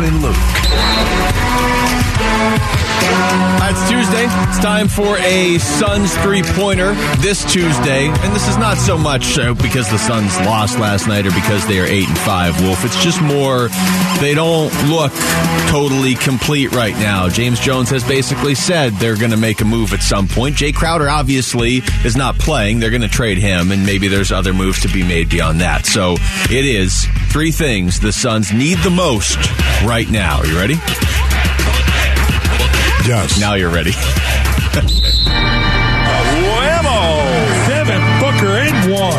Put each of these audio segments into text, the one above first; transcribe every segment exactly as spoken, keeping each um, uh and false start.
Wolf and Luke. Uh, it's Tuesday. It's time for a Suns three-pointer this Tuesday. And this is not so much uh, because the Suns lost last night or because they are eight and five, Wolf. It's just more they don't look totally complete right now. James Jones has basically said they're going to make a move at some point. Jay Crowder obviously is not playing. They're going to trade him, and maybe there's other moves to be made beyond that. So it is three things the Suns need the most right now. Are you ready? Yes. Now you're ready. Whammo! Devin Booker in one.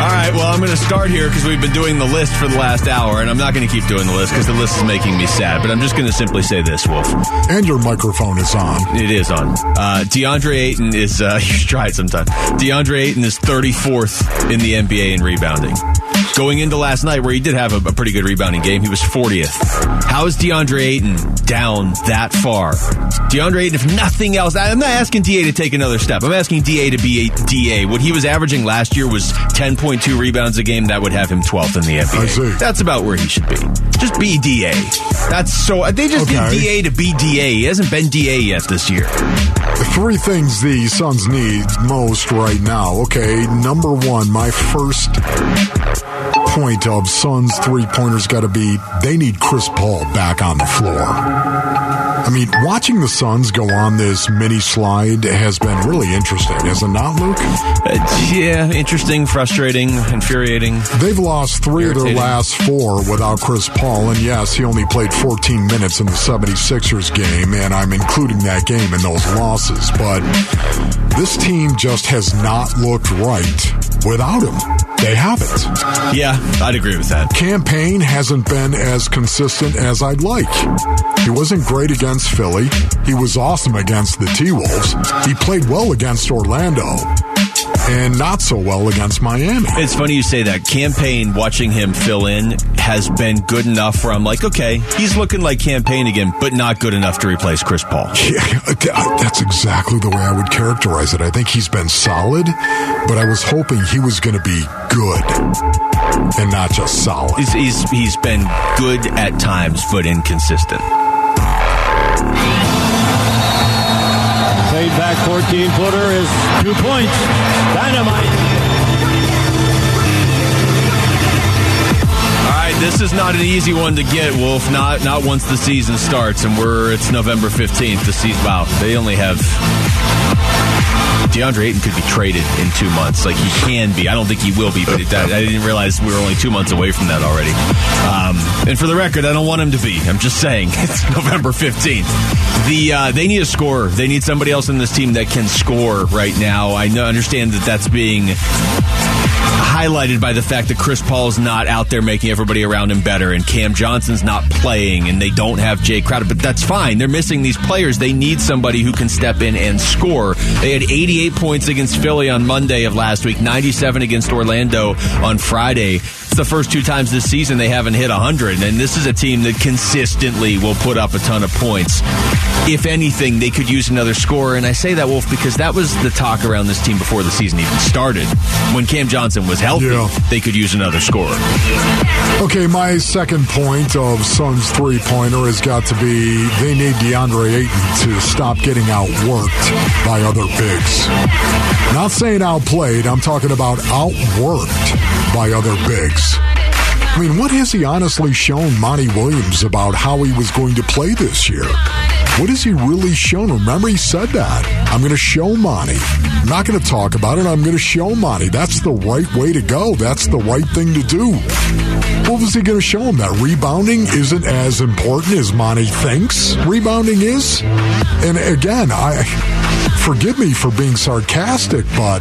All right, well, I'm going to start here because we've been doing the list for the last hour, and I'm not going to keep doing the list because the list is making me sad, but I'm just going to simply say this, Wolf. And your microphone is on. It is on. Uh, DeAndre Ayton is, uh, you should try it sometime. DeAndre Ayton is thirty-fourth in the N B A in rebounding. Going into last night, where he did have a, a pretty good rebounding game, he was fortieth. How is DeAndre Ayton down that far? DeAndre Ayton, if nothing else, I'm not asking D A to take another step. I'm asking D A to be a D A. What he was averaging last year was ten point two rebounds a game. That would have him twelfth in the N B A. I see. That's about where he should be. Just be D A. That's so. They just okay. need D A to be D A. He hasn't been D A yet this year. Three things the Suns need most right now. Okay, number one, my first point of Suns three-pointers got to be they need Chris Paul back on the floor. I mean, watching the Suns go on this mini slide has been really interesting, has it not, Luke? Uh, yeah, interesting, frustrating, infuriating. They've lost three irritating. of their last four without Chris Paul, and yes, he only played fourteen minutes in the seventy-sixers game, and I'm including that game in those losses, but this team just has not looked right without him. They haven't. Yeah, I'd agree with that. Campaign hasn't been as consistent as I'd like. He wasn't great against Philly. He was awesome against the T-Wolves. He played well against Orlando. And not so well against Miami. It's funny you say that. Campaign, watching him fill in, has been good enough where I'm like, okay, he's looking like Campaign again, but not good enough to replace Chris Paul. Yeah, that's exactly the way I would characterize it. I think he's been solid, but I was hoping he was going to be good and not just solid. He's, he's, he's been good at times, but inconsistent. Back fourteen-footer is two points. Dynamite. All right, this is not an easy one to get, Wolf. Not not once the season starts, and we're it's November fifteenth. The season, wow, they only have... DeAndre Ayton could be traded in two months. Like, he can be. I don't think he will be, but it, I, I didn't realize we were only two months away from that already. Um, and for the record, I don't want him to be. I'm just saying. It's November fifteenth. The uh, they need a scorer. They need somebody else in this team that can score right now. I know, understand that that's being highlighted by the fact that Chris Paul's not out there making everybody around him better, and Cam Johnson's not playing, and they don't have Jay Crowder, but that's fine. They're missing these players. They need somebody who can step in and score. They had eighty-eight points against Philly on Monday of last week, ninety-seven against Orlando on Friday. It's the first two times this season they haven't hit one hundred, and this is a team that consistently will put up a ton of points. If anything, they could use another scorer, and I say that, Wolf, because that was the talk around this team before the season even started. When Cam Johnson was healthy, yeah. they could use another scorer. Okay, my second point of Suns three-pointer has got to be they need DeAndre Ayton to stop getting outworked by other bigs. Not saying outplayed, I'm talking about outworked by other bigs. I mean, what has he honestly shown Monty Williams about how he was going to play this year? What has he really shown? Remember, he said that. I'm going to show Monty. I'm not going to talk about it. I'm going to show Monty. That's the right way to go. That's the right thing to do. What was he going to show him? That rebounding isn't as important as Monty thinks rebounding is? And again, I forgive me for being sarcastic, but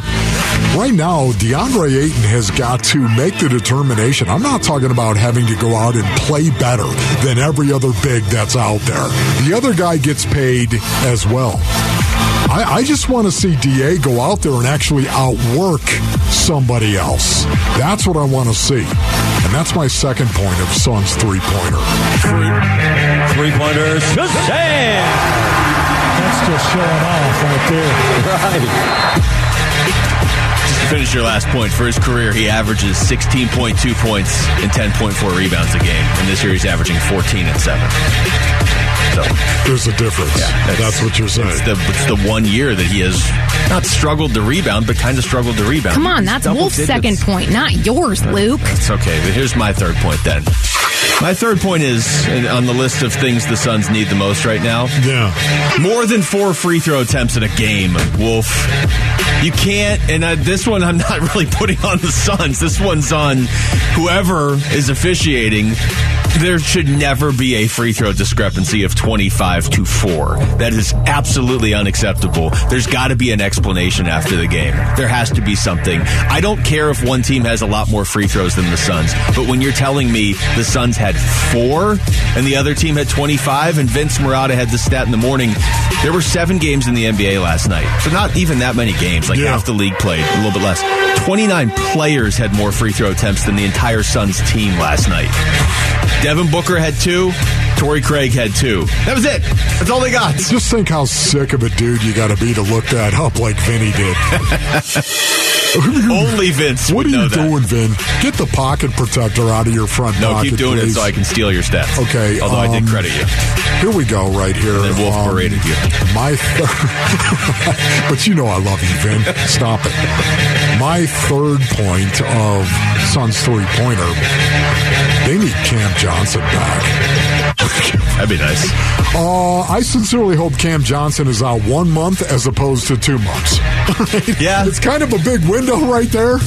right now, DeAndre Ayton has got to make the determination. I'm not talking about having to go out and play better than every other big that's out there. The other guy gets paid as well. I, I just want to see D A go out there and actually outwork somebody else. That's what I want to see. And that's my second point of Suns three-pointer. Three, three-pointers. That's just showing off right there. Right. finish your last point, for his career, he averages sixteen point two points and ten point four rebounds a game. And this year he's averaging fourteen and seven. So, there's a difference. Yeah, that's, that's what you're saying. It's the, it's the one year that he has not struggled to rebound, but kind of struggled to rebound. Come on, that's Wolf's second point, not yours, Luke. It's okay, but here's my third point then. My third point is, on the list of things the Suns need the most right now, yeah, more than four free throw attempts in a game, Wolf. You can't, and I, this one I'm not really putting on the Suns. This one's on whoever is officiating. There should never be a free throw discrepancy of twenty-five to four. That is absolutely unacceptable. There's got to be an explanation after the game. There has to be something. I don't care if one team has a lot more free throws than the Suns, but when you're telling me the Suns had four and the other team had twenty-five, and Vince Murata had the stat in the morning, there were seven games in the N B A last night. So not even that many games, like yeah. half the league played, a little bit less. twenty-nine players had more free throw attempts than the entire Suns team last night. Devin Booker had two. Torrey Craig had two. That was it. That's all they got. Just think how sick of a dude you got to be to look that up like Vinny did. Only Vince would know that. What are you doing, Vin? Get the pocket protector out of your front no, pocket, No, keep doing please. It so I can steal your stats. Okay. Although um, I did credit you. Here we go right here. And then Wolf um, berated you. My th- But you know I love you, Vin. Stop it. My third point of Suns three-pointer, they need Cam Johnson back. That'd be nice. Uh, I sincerely hope Cam Johnson is out one month as opposed to two months. Yeah. It's kind of a big window right there.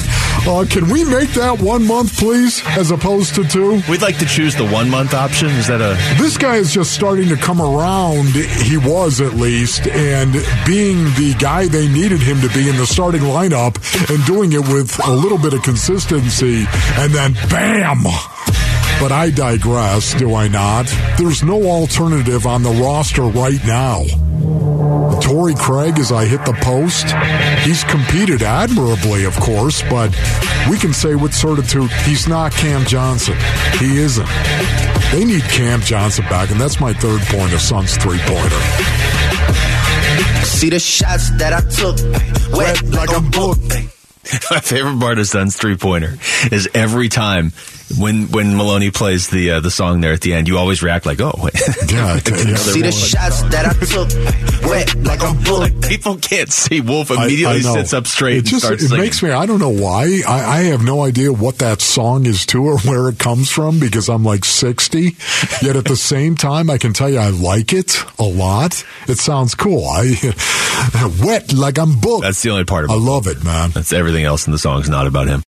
Uh, can we make that one month, please, as opposed to two? We'd like to choose the one-month option. Is that a... This guy is just starting to come around, he was at least, and being the guy they needed him to be in the starting lineup and doing it with a little bit of consistency, and then bam! But I digress, do I not? There's no alternative on the roster right now. Torrey Craig, as I hit the post, he's competed admirably, of course, but we can say with certitude he's not Cam Johnson. He isn't. They need Cam Johnson back, and that's my third point of Suns three-pointer. See the shots that I took, wet like, like a book. My favorite part of Suns three-pointer is every time when when Maloney plays the uh, the song there at the end, you always react like, oh. Yeah, see the shots that I took, wet like a bullet. People can't see. Wolf immediately I, I sits up straight it and just, starts it singing. It makes me, I don't know why. I, I have no idea what that song is to or where it comes from because I'm like sixty. Yet at the same time, I can tell you I like it a lot. It sounds cool. I wet like I'm booked. That's the only part of it. I love it, man. That's everything else in the song is not about him.